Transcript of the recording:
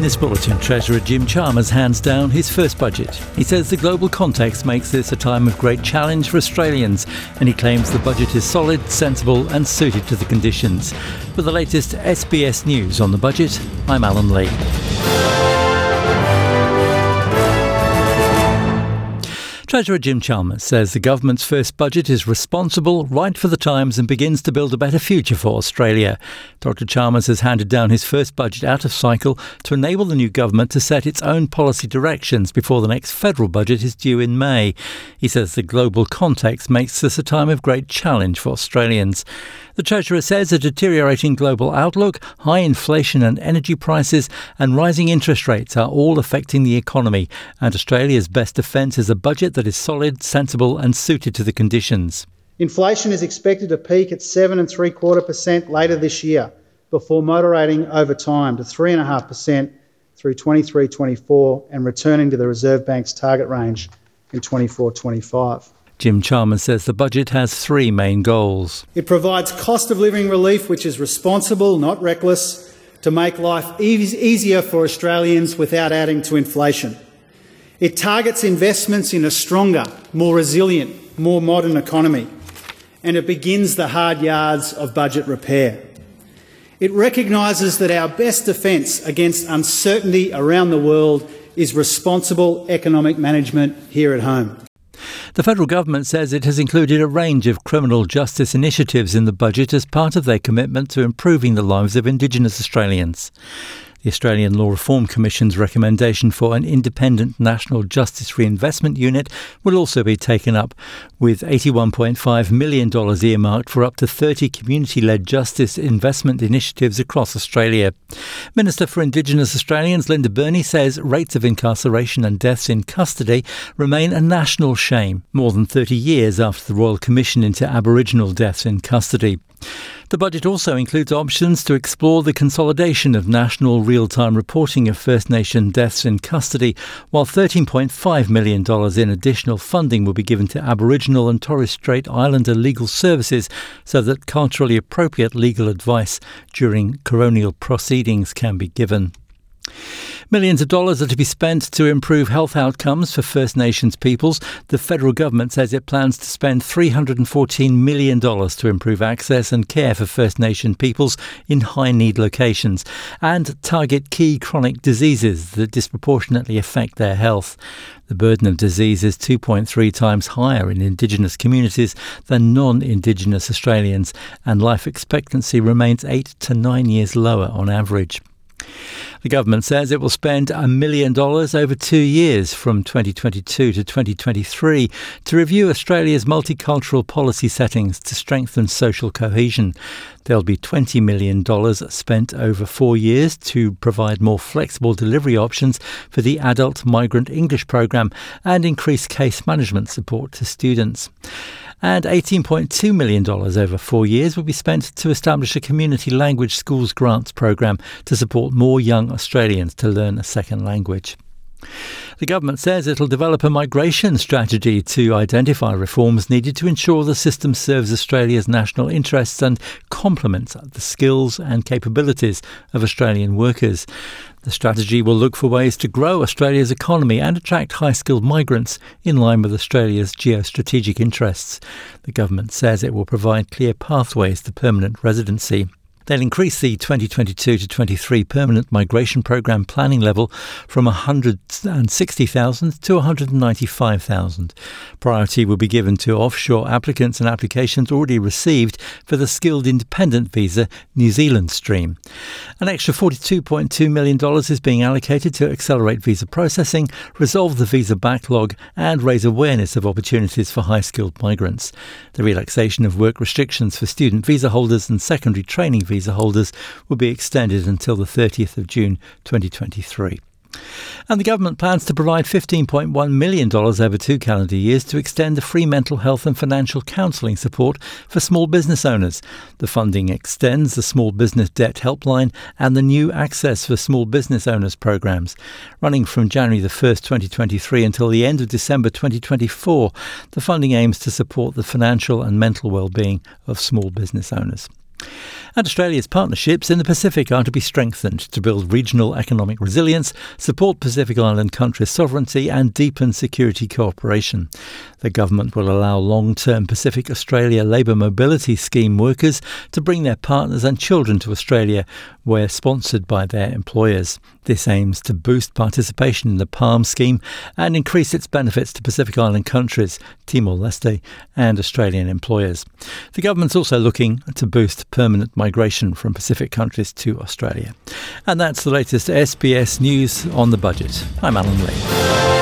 In this bulletin, Treasurer Jim Chalmers hands down his first budget. He says the global context makes this a time of great challenge for Australians, and he claims the budget is solid, sensible and suited to the conditions. For the latest SBS news on the budget, I'm Alan Lee. Treasurer Jim Chalmers says the government's first budget is responsible, right for the times and begins to build a better future for Australia. Dr Chalmers has handed down his first budget out of cycle to enable the new government to set its own policy directions before the next federal budget is due in May. He says the global context makes this a time of great challenge for Australians. The Treasurer says a deteriorating global outlook, high inflation and energy prices and rising interest rates are all affecting the economy, and Australia's best defence is a budget that is solid, sensible and suited to the conditions. Inflation is expected to peak at 7.75% later this year before moderating over time to 3.5% through 23-24 and returning to the Reserve Bank's target range in 24-25. Jim Chalmers says the budget has three main goals. It provides cost of living relief which is responsible, not reckless, to make life easier for Australians without adding to inflation. It targets investments in a stronger, more resilient, more modern economy, and it begins the hard yards of budget repair. It recognises that our best defence against uncertainty around the world is responsible economic management here at home. The federal government says it has included a range of criminal justice initiatives in the budget as part of their commitment to improving the lives of Indigenous Australians. The Australian Law Reform Commission's recommendation for an independent National Justice Reinvestment Unit will also be taken up, with $81.5 million earmarked for up to 30 community-led justice investment initiatives across Australia. Minister for Indigenous Australians Linda Burney says rates of incarceration and deaths in custody remain a national shame, more than 30 years after the Royal Commission into Aboriginal Deaths in Custody. The budget also includes options to explore the consolidation of national real-time reporting of First Nation deaths in custody, while $13.5 million in additional funding will be given to Aboriginal and Torres Strait Islander legal services so that culturally appropriate legal advice during coronial proceedings can be given. Millions of dollars are to be spent to improve health outcomes for First Nations peoples. The federal government says it plans to spend $314 million to improve access and care for First Nation peoples in high-need locations and target key chronic diseases that disproportionately affect their health. The burden of disease is 2.3 times higher in Indigenous communities than non-Indigenous Australians, and life expectancy remains 8 to 9 years lower on average. The government says it will spend $1 million over 2 years from 2022 to 2023 to review Australia's multicultural policy settings to strengthen social cohesion. There'll be $20 million spent over 4 years to provide more flexible delivery options for the Adult Migrant English programme and increase case management support to students. And $18.2 million over 4 years will be spent to establish a community language schools grants programme to support more young Australians to learn a second language. The government says it'll develop a migration strategy to identify reforms needed to ensure the system serves Australia's national interests and complements the skills and capabilities of Australian workers. The strategy will look for ways to grow Australia's economy and attract high-skilled migrants in line with Australia's geostrategic interests. The government says it will provide clear pathways to permanent residency. They'll increase the 2022 to 23 permanent migration programme planning level from 160,000 to 195,000. Priority will be given to offshore applicants and applications already received for the Skilled Independent Visa New Zealand stream. An extra $42.2 million is being allocated to accelerate visa processing, resolve the visa backlog and raise awareness of opportunities for high-skilled migrants. The relaxation of work restrictions for student visa holders and secondary training visas holders will be extended until the 30th of June 2023. And the government plans to provide $15.1 million over 2 calendar years to extend the free mental health and financial counselling support for small business owners. The funding extends the Small Business Debt Helpline and the new Access for Small Business Owners programmes. Running from January the 1st, 2023 until the end of December 2024, the funding aims to support the financial and mental well-being of small business owners. And Australia's partnerships in the Pacific are to be strengthened to build regional economic resilience, support Pacific Island countries' sovereignty and deepen security cooperation. The government will allow long-term Pacific Australia Labour Mobility Scheme workers to bring their partners and children to Australia, where sponsored by their employers. This aims to boost participation in the PALM scheme and increase its benefits to Pacific Island countries, Timor-Leste and Australian employers. The government's also looking to boost permanent migration from Pacific countries to Australia. And that's the latest SBS News on the Budget. I'm Alan Lee.